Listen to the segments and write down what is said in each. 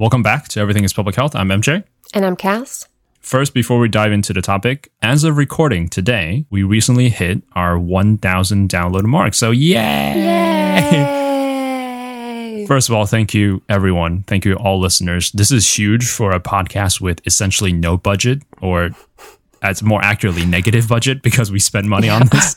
Welcome back to Everything is Public Health. I'm MJ. And I'm Cass. First, before we dive into the topic, as of recording today, we recently hit our 1,000 download mark. So yay! First of all, thank you, everyone. Thank you, all listeners. This is huge for a podcast with essentially no budget, or as more accurately, negative budget, because we spend money on this.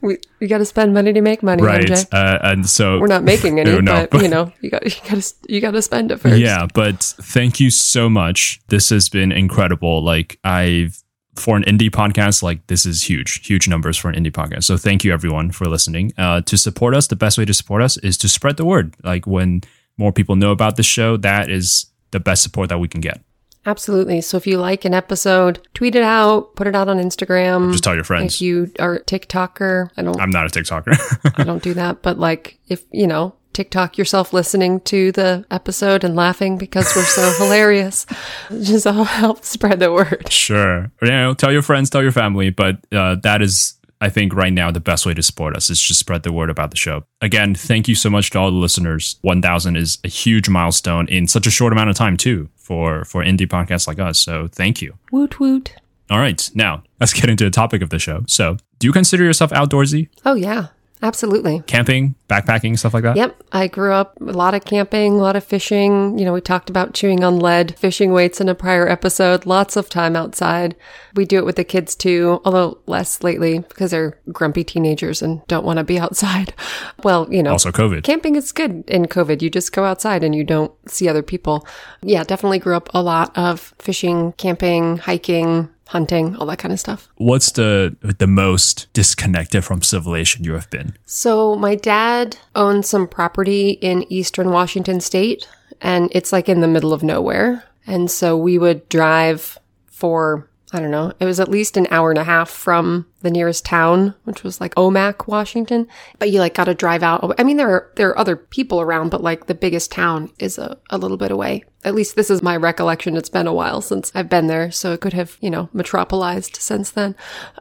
We got to spend money to make money, right? MJ. And so we're not making any, but you know, you got to spend it first. Yeah, but thank you so much. This has been incredible. Like for an indie podcast, like this is huge numbers for an indie podcast. So thank you everyone for listening. To support us, the best way to support us is to spread the word. Like when more people know about the show, that is the best support that we can get. Absolutely. So if you like an episode, tweet it out, put it out on Instagram. Just tell your friends. If you are a TikToker, I'm not a TikToker. I don't do that. But like, if, you know, TikTok yourself listening to the episode and laughing because we're so hilarious, just all help spread the word. Sure. You know, tell your friends, tell your family. But that is, I think right now, the best way to support us is just spread the word about the show. Again, thank you so much to all the listeners. 1,000 is a huge milestone in such a short amount of time, too, for indie podcasts like us. So thank you. Woot woot. All right. Now, let's get into the topic of the show. So do you consider yourself outdoorsy? Oh, yeah. Absolutely. Camping, backpacking, stuff like that? Yep. I grew up a lot of camping, a lot of fishing. You know, we talked about chewing on lead, fishing weights in a prior episode, lots of time outside. We do it with the kids too, although less lately because they're grumpy teenagers and don't want to be outside. Well, you know. Also COVID. Camping is good in COVID. You just go outside and you don't see other people. Yeah, definitely grew up a lot of fishing, camping, hiking, hunting, all that kind of stuff. What's the most disconnected from civilization you have been? So my dad owns some property in eastern Washington state, and it's like in the middle of nowhere. And so we would drive for, I don't know, it was at least an hour and a half from the nearest town, which was like Omak, Washington. But you like got to drive out. I mean, there are other people around, but like the biggest town is a little bit away. At least this is my recollection. It's been a while since I've been there, so it could have, you know, metropolized since then.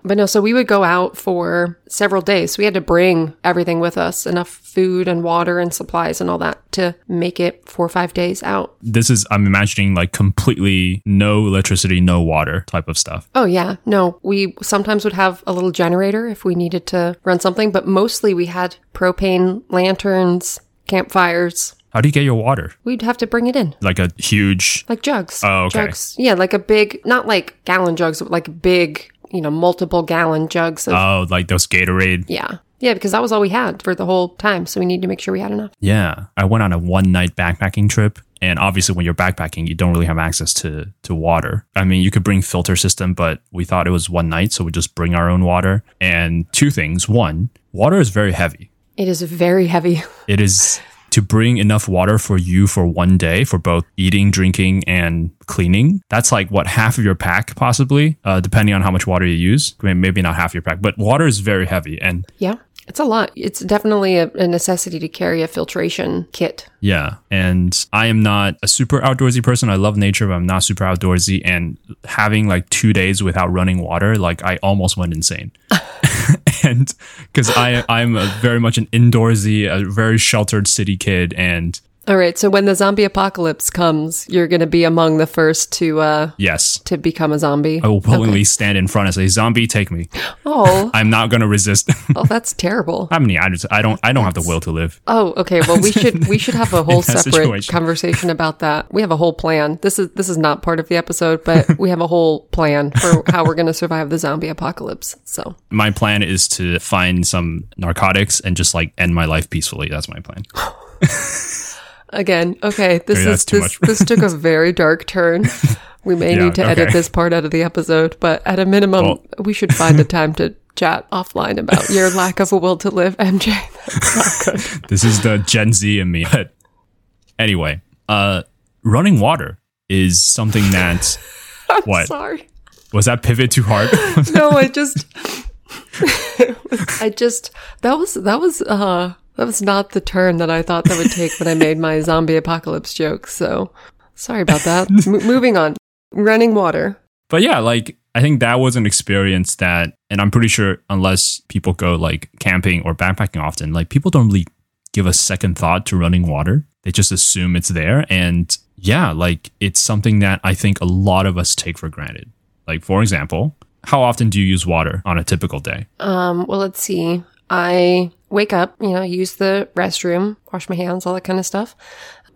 But no, so we would go out for several days. We had to bring everything with us, enough food and water and supplies and all that to make it 4 or 5 days out. This is, I'm imagining like completely no electricity, no water type of stuff. Oh yeah. No, we sometimes would have a little generator if we needed to run something, but mostly we had propane, lanterns, campfires. How do you get your water? We'd have to bring it in. Like a huge... Like jugs. Oh, okay. Jugs. Yeah, like a big... Not like gallon jugs, but like big, you know, multiple gallon jugs. Oh, like those Gatorade. Yeah. Yeah, because that was all we had for the whole time. So we needed to make sure we had enough. Yeah. I went on a one-night backpacking trip. And obviously, when you're backpacking, you don't really have access to water. I mean, you could bring filter system, but we thought it was one night. So we just bring our own water. And two things. One, water is very heavy. It is very heavy. It is... To bring enough water for you for one day for both eating, drinking, and cleaning. That's like, what, half of your pack possibly, depending on how much water you use. I mean, maybe not half your pack, but water is very heavy. And yeah, it's a lot. It's definitely a necessity to carry a filtration kit. Yeah. And I am not a super outdoorsy person. I love nature, but I'm not super outdoorsy. And having like 2 days without running water, like I almost went insane. And because I'm very much an indoorsy, a very sheltered city kid. And all right. So when the zombie apocalypse comes, you're going to be among the first to to become a zombie. I will willingly stand in front and say, zombie, take me. Oh, I'm not going to resist. Oh, that's terrible. I mean, I don't have the will to live. Oh, OK. Well, we should have a whole separate conversation about that. We have a whole plan. This is not part of the episode, but we have a whole plan for how we're going to survive the zombie apocalypse. So my plan is to find some narcotics and just like end my life peacefully. That's my plan. Again, okay, this took a very dark turn. We may need to edit this part out of the episode, but at a minimum, we should find a time to chat offline about your lack of a will to live, MJ. That's not good. This is the Gen Z in me. But anyway, running water is something that... Sorry. Was that pivot too hard? No, I just... That was not the turn that I thought that would take when I made my zombie apocalypse joke. So sorry about that. Moving on. Running water. But yeah, like I think that was an experience that, and I'm pretty sure unless people go like camping or backpacking often, like people don't really give a second thought to running water. They just assume it's there. And yeah, like it's something that I think a lot of us take for granted. Like, for example, how often do you use water on a typical day? Well, let's see. I wake up, use the restroom, wash my hands, all that kind of stuff.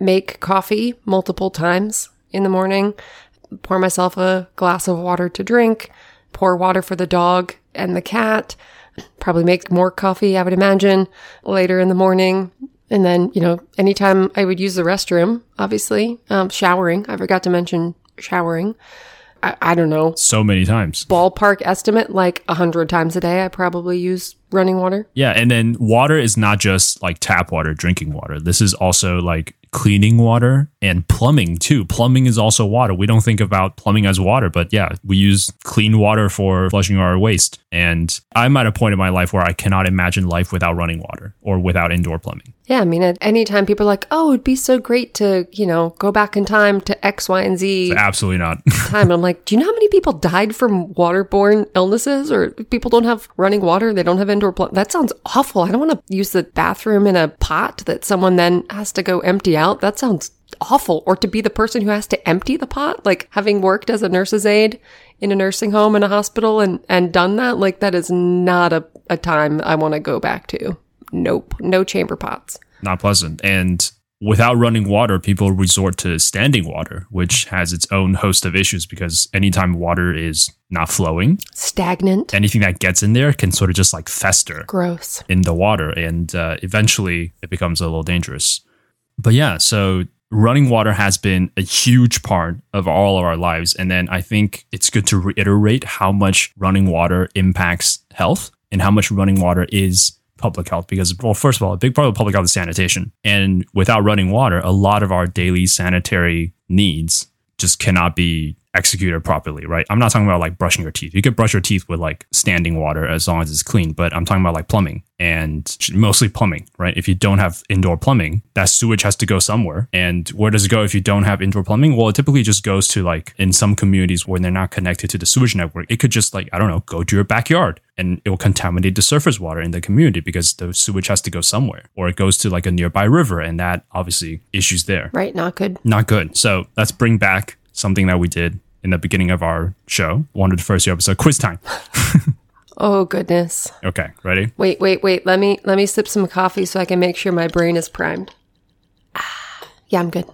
Make coffee multiple times in the morning. Pour myself a glass of water to drink. Pour water for the dog and the cat. Probably make more coffee, I would imagine, later in the morning. And then, anytime I would use the restroom, obviously. Showering. I forgot to mention showering. I don't know. So many times. Ballpark estimate, like 100 times a day, I probably use running water. Yeah, and then water is not just like tap water, drinking water. This is also like cleaning water and plumbing too. Plumbing is also water. We don't think about plumbing as water, but yeah, we use clean water for flushing our waste. And I'm at a point in my life where I cannot imagine life without running water or without indoor plumbing. Yeah, I mean, at any time people are like, oh, it'd be so great to, go back in time to X, Y, and Z. It's absolutely not. Time. And I'm like, do you know how many people died from waterborne illnesses, or people don't have running water? They don't have indoor plumbing. That sounds awful. I don't want to use the bathroom in a pot that someone then has to go empty out. That sounds awful. Or to be the person who has to empty the pot, like having worked as a nurse's aide in a nursing home and a hospital and done that, like that is not a time I want to go back to. Nope. No chamber pots. Not pleasant. And without running water, people resort to standing water, which has its own host of issues because anytime water is not flowing, stagnant, anything that gets in there can sort of just like fester. Gross. In the water. And eventually it becomes a little dangerous. But yeah, so running water has been a huge part of all of our lives. And then I think it's good to reiterate how much running water impacts health and how much running water is public health, because, well, first of all, a big part of public health is sanitation. And without running water, a lot of our daily sanitary needs just cannot be executed properly, right? I'm not talking about like brushing your teeth. You could brush your teeth with like standing water as long as it's clean, but I'm talking about like plumbing and mostly plumbing, right? If you don't have indoor plumbing, that sewage has to go somewhere. And where does it go if you don't have indoor plumbing? Well, it typically just goes to like, in some communities where they're not connected to the sewage network, it could just like, I don't know, go to your backyard and it will contaminate the surface water in the community because the sewage has to go somewhere, or it goes to like a nearby river, and that obviously issues there. Right. Not good. Not good. So let's bring back something that we did in the beginning of our show, one of the first few episodes, quiz time. Oh, goodness. Okay, ready? Wait. Let me sip some coffee so I can make sure my brain is primed. Yeah, I'm good.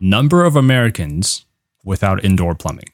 Number of Americans without indoor plumbing.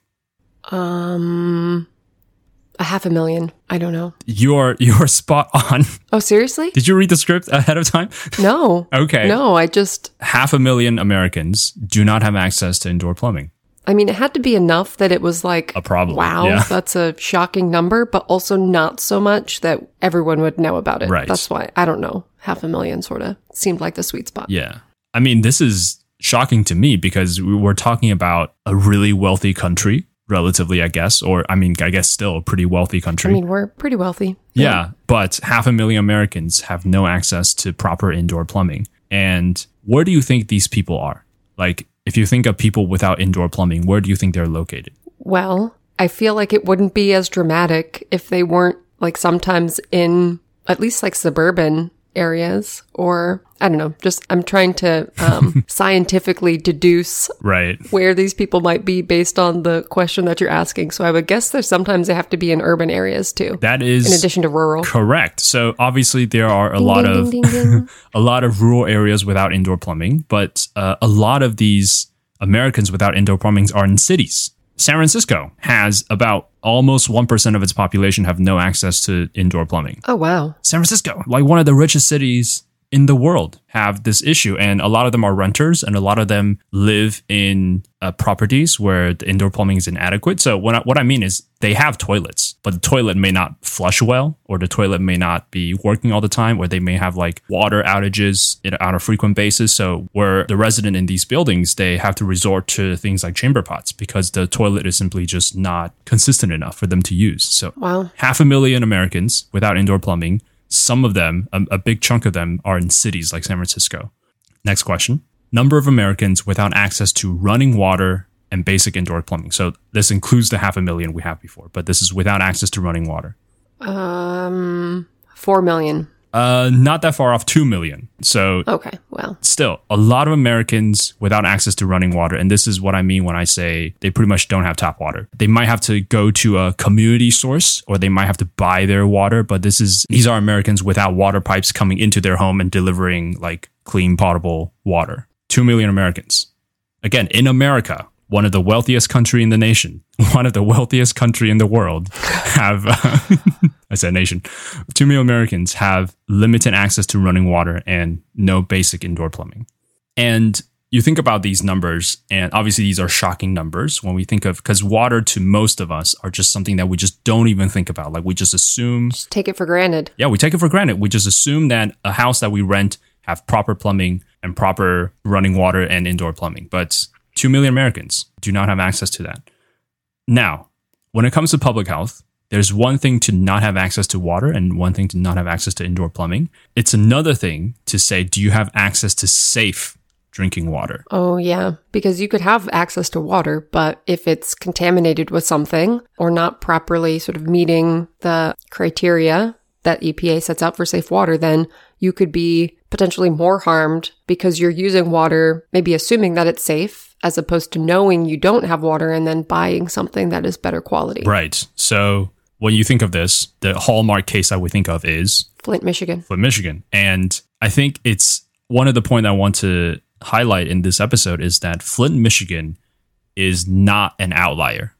500,000. I don't know. You're spot on. Oh, seriously? Did you read the script ahead of time? No. Okay. No, I just... 500,000 Americans do not have access to indoor plumbing. I mean, it had to be enough that it was like, a problem. Wow, yeah. That's a shocking number, but also not so much that everyone would know about it. Right. That's why, I don't know, 500,000 sort of seemed like the sweet spot. Yeah. I mean, this is shocking to me because we're talking about a really wealthy country, relatively, I guess, or I mean, I guess still a pretty wealthy country. I mean, we're pretty wealthy. Yeah, but 500,000 Americans have no access to proper indoor plumbing. And where do you think these people are? Like, if you think of people without indoor plumbing, where do you think they're located? Well, I feel like it wouldn't be as dramatic if they weren't like sometimes in at least like suburban areas, or I don't know, just I'm trying to scientifically deduce right where these people might be based on the question that you're asking. So I would guess that sometimes they have to be in urban areas too. That is in addition to rural. Correct. So obviously there are a lot of rural areas without indoor plumbing, but a lot of these Americans without indoor plumbing are in cities. San Francisco has about almost 1% of its population have no access to indoor plumbing. Oh, wow. San Francisco, like one of the richest cities in the world, have this issue. And a lot of them are renters, and a lot of them live in properties where the indoor plumbing is inadequate. So what I mean is they have toilets, but the toilet may not flush well, or the toilet may not be working all the time, or they may have like water outages on a frequent basis. So where the resident in these buildings, they have to resort to things like chamber pots because the toilet is simply just not consistent enough for them to use. So wow. 500,000 Americans without indoor plumbing. Some of them, a big chunk of them, are in cities like San Francisco. Next question. Number of Americans without access to running water and basic indoor plumbing. So this includes the 500,000 we have before, but this is without access to running water. 4 million. Not that far off, 2 million. So okay, well, still a lot of Americans without access to running water. And this is what I mean when I say they pretty much don't have tap water. They might have to go to a community source, or they might have to buy their water. But these are Americans without water pipes coming into their home and delivering like clean, potable water. 2 million Americans. Again, in America, one of the wealthiest country in the nation, one of the wealthiest country in the world, have, I said nation, 2 million Americans have limited access to running water and no basic indoor plumbing. And you think about these numbers, and obviously these are shocking numbers when we think of, because water to most of us are just something that we just don't even think about. Like we just assume. Just take it for granted. Yeah, we take it for granted. We just assume that a house that we rent have proper plumbing and proper running water and indoor plumbing. But 2 million Americans do not have access to that. Now, when it comes to public health, there's one thing to not have access to water and one thing to not have access to indoor plumbing. It's another thing to say, do you have access to safe drinking water? Oh, yeah, because you could have access to water, but if it's contaminated with something or not properly sort of meeting the criteria that EPA sets out for safe water, then you could be potentially more harmed because you're using water, maybe assuming that it's safe, as opposed to knowing you don't have water and then buying something that is better quality. Right. So when you think of this, the hallmark case that we think of is Flint, Michigan. And I think it's one of the points I want to highlight in this episode is that Flint, Michigan is not an outlier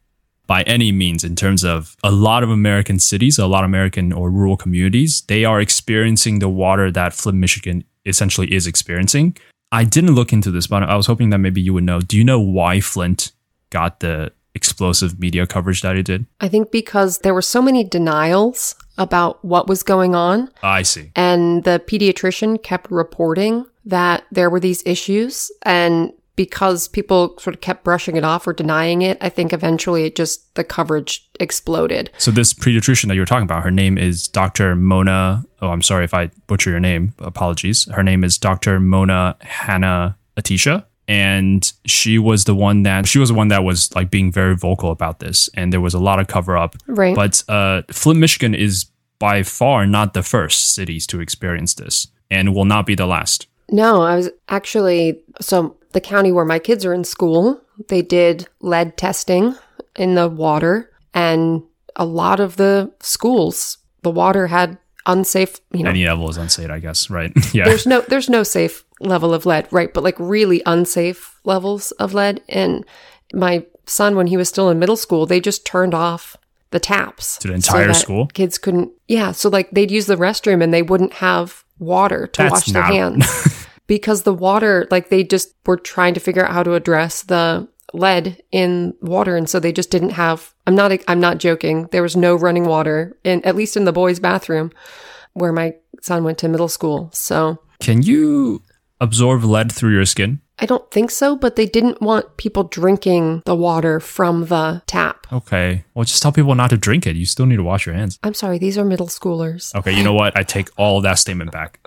by any means in terms of a lot of American cities, a lot of American or rural communities. They are experiencing the water that Flint, Michigan essentially is experiencing. I didn't look into this, but I was hoping that maybe you would know. Do you know why Flint got the explosive media coverage that it did? I think because there were so many denials about what was going on. I see. And the pediatrician kept reporting that there were these issues. And because people sort of kept brushing it off or denying it, I think eventually it just, the coverage exploded. So this pediatrician that you were talking about, her name is Dr. Mona. Oh, I'm sorry if I butcher your name. Apologies. Her name is Dr. Mona Hanna-Attisha. And she was the one that was like being very vocal about this. And there was a lot of cover up. Right. But Flint, Michigan is by far not the first cities to experience this and will not be the last. No, I was actually, so the county where my kids are in school, they did lead testing in the water. And a lot of the schools, the water had unsafe, Any level is unsafe, I guess, right? Yeah. There's no safe level of lead, right? But like really unsafe levels of lead. And my son, when he was still in middle school, they just turned off the taps. To the entire school? Kids couldn't. Yeah. So like they'd use the restroom and they wouldn't have water to wash their hands. Because the water, like they just were trying to figure out how to address the lead in water. And so they just didn't have, I'm not joking. There was no running water, at least in the boys' bathroom where my son went to middle school. So can you absorb lead through your skin? I don't think so, but they didn't want people drinking the water from the tap. Okay. Well, just tell people not to drink it. You still need to wash your hands. I'm sorry. These are middle schoolers. Okay. You know what? I take all of that statement back.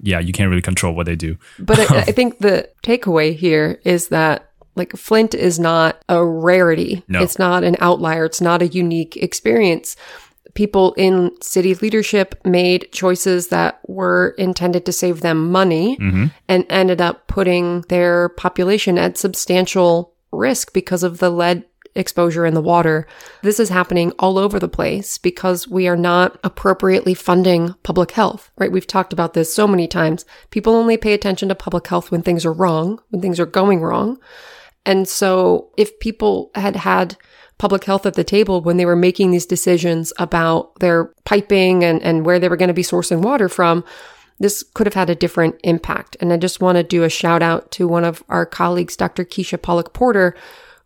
Yeah, you can't really control what they do. But I think the takeaway here is that like Flint is not a rarity. No. It's not an outlier. It's not a unique experience. People in city leadership made choices that were intended to save them money and ended up putting their population at substantial risk because of the lead exposure in the water. This is happening all over the place because we are not appropriately funding public health, right? We've talked about this so many times. People only pay attention to public health when things are wrong, when things are going wrong. And so if people had had public health at the table when they were making these decisions about their piping and where they were going to be sourcing water from, this could have had a different impact. And I just want to do a shout out to one of our colleagues, Dr. Keisha Pollack Porter,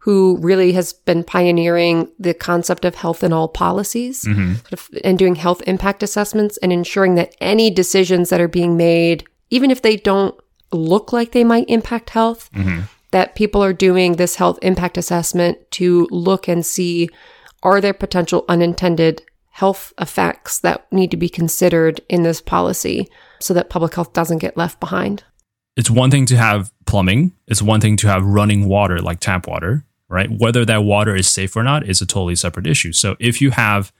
who really has been pioneering the concept of health in all policies and doing health impact assessments and ensuring that any decisions that are being made, even if they don't look like they might impact health, that people are doing this health impact assessment to look and see, are there potential unintended health effects that need to be considered in this policy so that public health doesn't get left behind? It's one thing to have plumbing. It's one thing to have running water like tap water. Right? Whether that water is safe or not is a totally separate issue. So if you have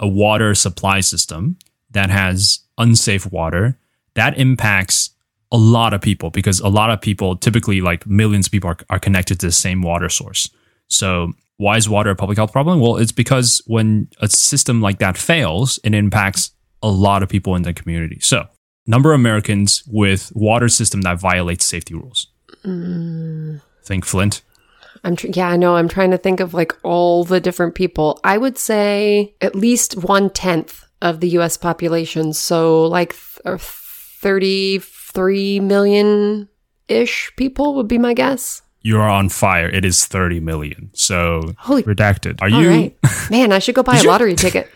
a water supply system that has unsafe water, that impacts a lot of people, because a lot of people, typically like millions of people, are connected to the same water source. So why is water a public health problem? Well, it's because when a system like that fails, it impacts a lot of people in the community. So number of Americans with water system that violates safety rules. Think Flint. I'm trying to think of like all the different people. I would say at least 1/10 of the U.S. population. So like 33 million-ish people would be my guess. You're on fire. It is 30 million. So holy redacted. Are you? Right. Man, I should go buy a lottery ticket.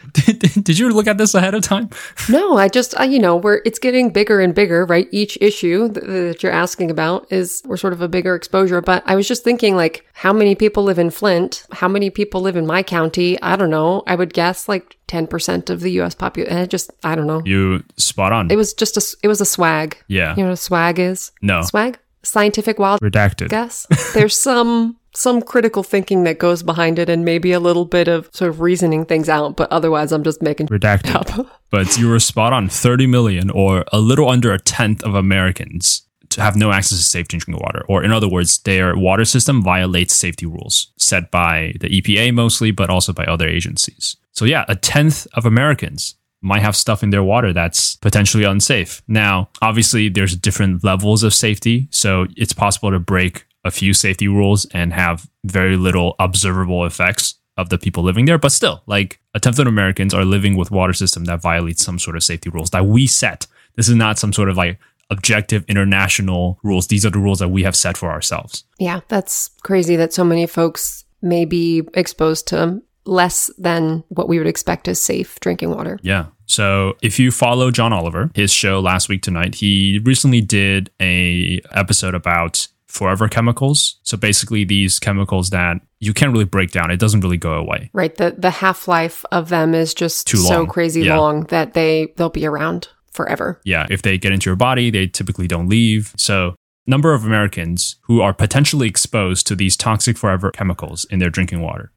Did you look at this ahead of time? No, I just, it's getting bigger and bigger, right? Each issue that you're asking about is, we're sort of a bigger exposure. But I was just thinking, like, how many people live in Flint? How many people live in my county? I don't know. I would guess like 10% of the U.S. population. I don't know. You spot on. It was just it was a swag. Yeah. You know what a swag is? No. Swag? Scientific wild redacted guess. There's some critical thinking that goes behind it, and maybe a little bit of sort of reasoning things out, but otherwise I'm just making redacted up. But you were spot on. 30 million, or a little under 1/10 of Americans, to have no access to safe drinking water, or in other words, their water system violates safety rules set by the EPA mostly, but also by other agencies. So yeah, 1/10 of Americans might have stuff in their water that's potentially unsafe. Now, obviously, there's different levels of safety, so it's possible to break a few safety rules and have very little observable effects of the people living there. But still, like, 1/10 of Americans are living with water system that violates some sort of safety rules that we set. This is not some sort of like objective international rules. These are the rules that we have set for ourselves. Yeah, that's crazy that so many folks may be exposed to less than what we would expect as safe drinking water. Yeah. So if you follow John Oliver, his show Last Week Tonight, he recently did a episode about forever chemicals. So basically these chemicals that you can't really break down. It doesn't really go away. Right. The half-life of them is just so crazy long that they'll be around forever. Yeah. If they get into your body, they typically don't leave. So number of Americans who are potentially exposed to these toxic forever chemicals in their drinking water.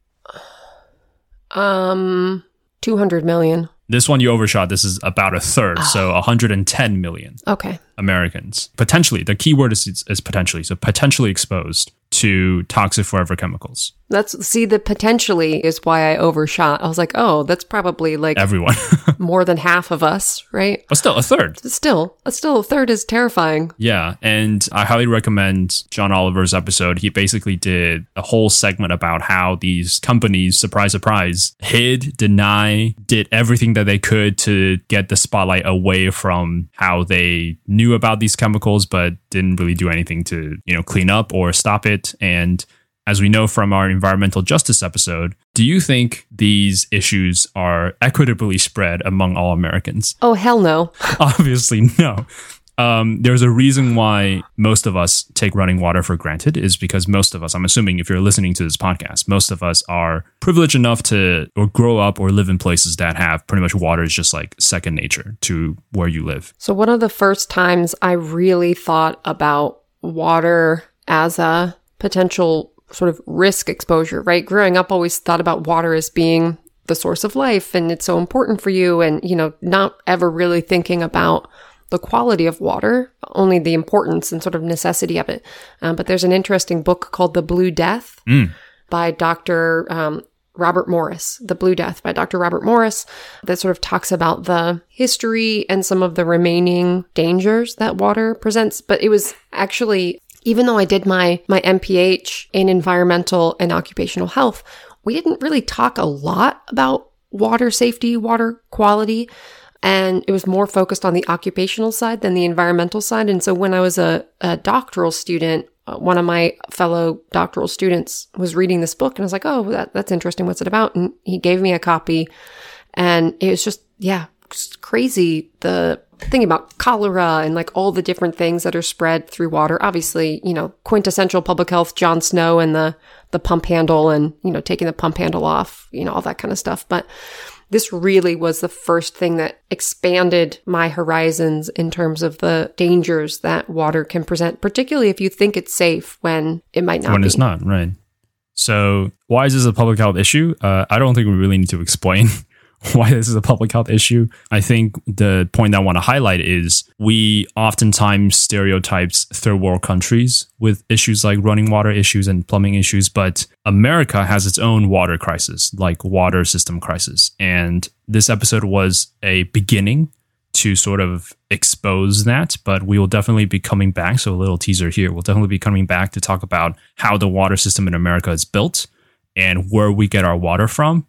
200 million. This one you overshot. This is about 1/3. So 110 million. Okay. Americans. Potentially. The key word is potentially. So potentially exposed to toxic forever chemicals. The potentially is why I overshot. I was like, oh, that's probably like everyone. More than half of us, right? But still 1/3. Still 1/3 is terrifying. Yeah. And I highly recommend John Oliver's episode. He basically did a whole segment about how these companies, surprise, surprise, did everything that they could to get the spotlight away from how they knew about these chemicals, but didn't really do anything to, clean up or stop it. And as we know from our environmental justice episode, do you think these issues are equitably spread among all Americans? Oh, hell no. Obviously, no. There's a reason why most of us take running water for granted, is because most of us, I'm assuming if you're listening to this podcast, most of us are privileged enough to or grow up or live in places that have pretty much water is just like second nature to where you live. So one of the first times I really thought about water as a potential sort of risk exposure, right? Growing up, always thought about water as being the source of life, and it's so important for you, and, not ever really thinking about the quality of water, only the importance and sort of necessity of it. But there's an interesting book called The Blue Death by Dr. Robert Morris, The Blue Death by Dr. Robert Morris, that sort of talks about the history and some of the remaining dangers that water presents. But it was actually... Even though I did my MPH in environmental and occupational health, we didn't really talk a lot about water safety, water quality, and it was more focused on the occupational side than the environmental side. And so when I was a doctoral student, one of my fellow doctoral students was reading this book, and I was like, oh, that's interesting. What's it about? And he gave me a copy, and it was just crazy, the thing about cholera and like all the different things that are spread through water. Obviously, quintessential public health, John Snow and the pump handle, and, taking the pump handle off, all that kind of stuff. But this really was the first thing that expanded my horizons in terms of the dangers that water can present, particularly if you think it's safe when it might not be. When it's not, right. So why is this a public health issue? I don't think we really need to explain why this is a public health issue. I think the point I want to highlight is we oftentimes stereotypes third world countries with issues like running water issues and plumbing issues, but America has its own water crisis, like water system crisis. And this episode was a beginning to sort of expose that, but we will definitely be coming back. So a little teaser here. We'll definitely be coming back to talk about how the water system in America is built and where we get our water from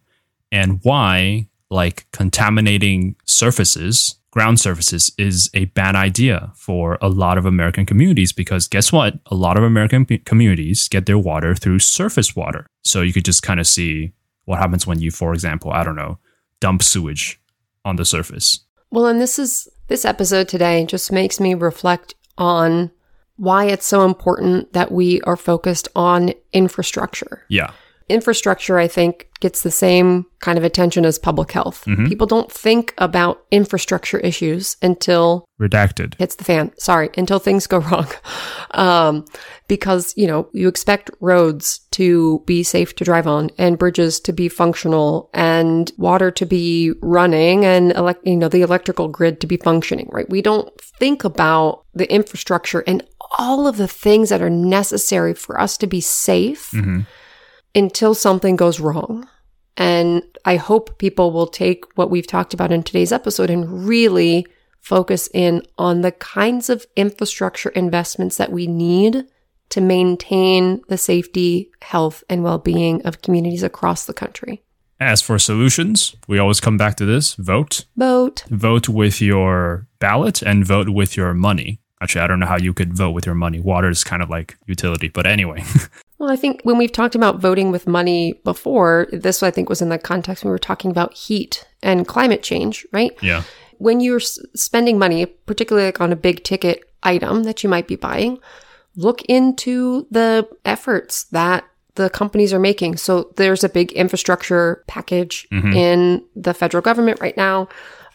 and why, like, contaminating surfaces, ground surfaces, is a bad idea for a lot of American communities, because guess what? A lot of American communities get their water through surface water. So you could just kind of see what happens when you, for example, I don't know, dump sewage on the surface. Well, and this episode today just makes me reflect on why it's so important that we are focused on infrastructure. Yeah. Infrastructure, I think, gets the same kind of attention as public health. Mm-hmm. People don't think about infrastructure issues until... Redacted. Hits the fan. Sorry, until things go wrong. Because, you know, you expect roads to be safe to drive on and bridges to be functional and water to be running and, the electrical grid to be functioning, right? We don't think about the infrastructure and all of the things that are necessary for us to be safe. Mm-hmm. Until something goes wrong. And I hope people will take what we've talked about in today's episode and really focus in on the kinds of infrastructure investments that we need to maintain the safety, health, and well-being of communities across the country. As for solutions, we always come back to this. Vote. Vote. Vote with your ballot and vote with your money. Actually, I don't know how you could vote with your money. Water is kind of like utility, but anyway. Well, I think when we've talked about voting with money before, this I think was in the context when we were talking about heat and climate change, right? Yeah. When you're spending money, particularly like on a big ticket item that you might be buying, look into the efforts that the companies are making. So there's a big infrastructure package mm-hmm. in the federal government right now.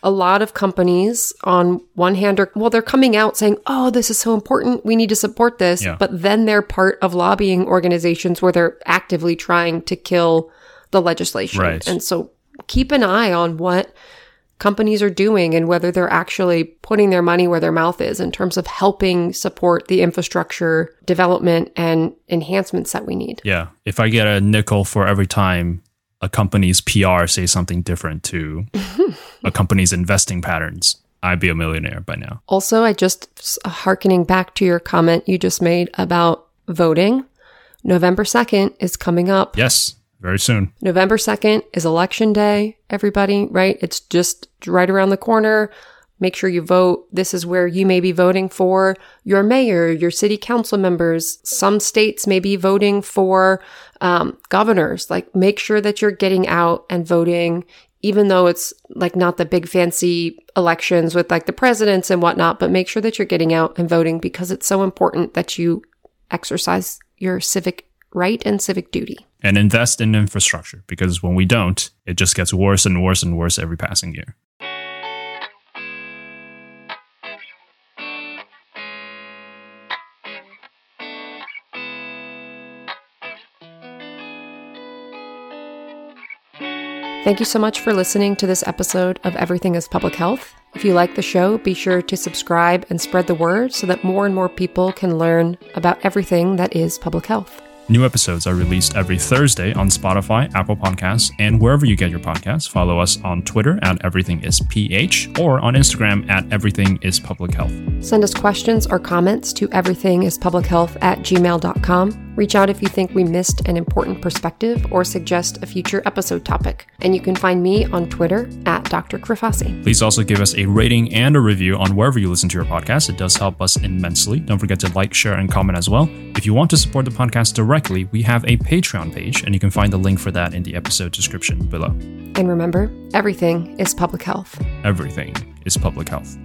A lot of companies on one hand are, well, they're coming out saying, oh, this is so important. We need to support this. Yeah. But then they're part of lobbying organizations where they're actively trying to kill the legislation. Right. And so keep an eye on what companies are doing and whether they're actually putting their money where their mouth is in terms of helping support the infrastructure development and enhancements that we need. Yeah. If I get a nickel for every time a company's PR say something different to a company's investing patterns, I'd be a millionaire by now. Also, I just hearkening back to your comment you just made about voting. November 2nd is coming up. Yes, very soon. November 2nd is election day, everybody, right? It's just right around the corner. Make sure you vote. This is where you may be voting for your mayor, your city council members. Some states may be voting for governors. Like, make sure that you're getting out and voting, even though it's like not the big fancy elections with like the presidents and whatnot, but make sure that you're getting out and voting because it's so important that you exercise your civic right and civic duty. And invest in infrastructure, because when we don't, it just gets worse and worse and worse every passing year. Thank you so much for listening to this episode of Everything is Public Health. If you like the show, be sure to subscribe and spread the word so that more and more people can learn about everything that is public health. New episodes are released every Thursday on Spotify, Apple Podcasts, and wherever you get your podcasts. Follow us on Twitter at EverythingIsPH or on Instagram at EverythingIsPublicHealth. Send us questions or comments to everythingispublichealth@gmail.com. Reach out if you think we missed an important perspective or suggest a future episode topic. And you can find me on Twitter at Dr. Krafasi. Please also give us a rating and a review on wherever you listen to your podcast. It does help us immensely. Don't forget to like, share, and comment as well. If you want to support the podcast directly, we have a Patreon page, and you can find the link for that in the episode description below. And remember, everything is public health. Everything is public health.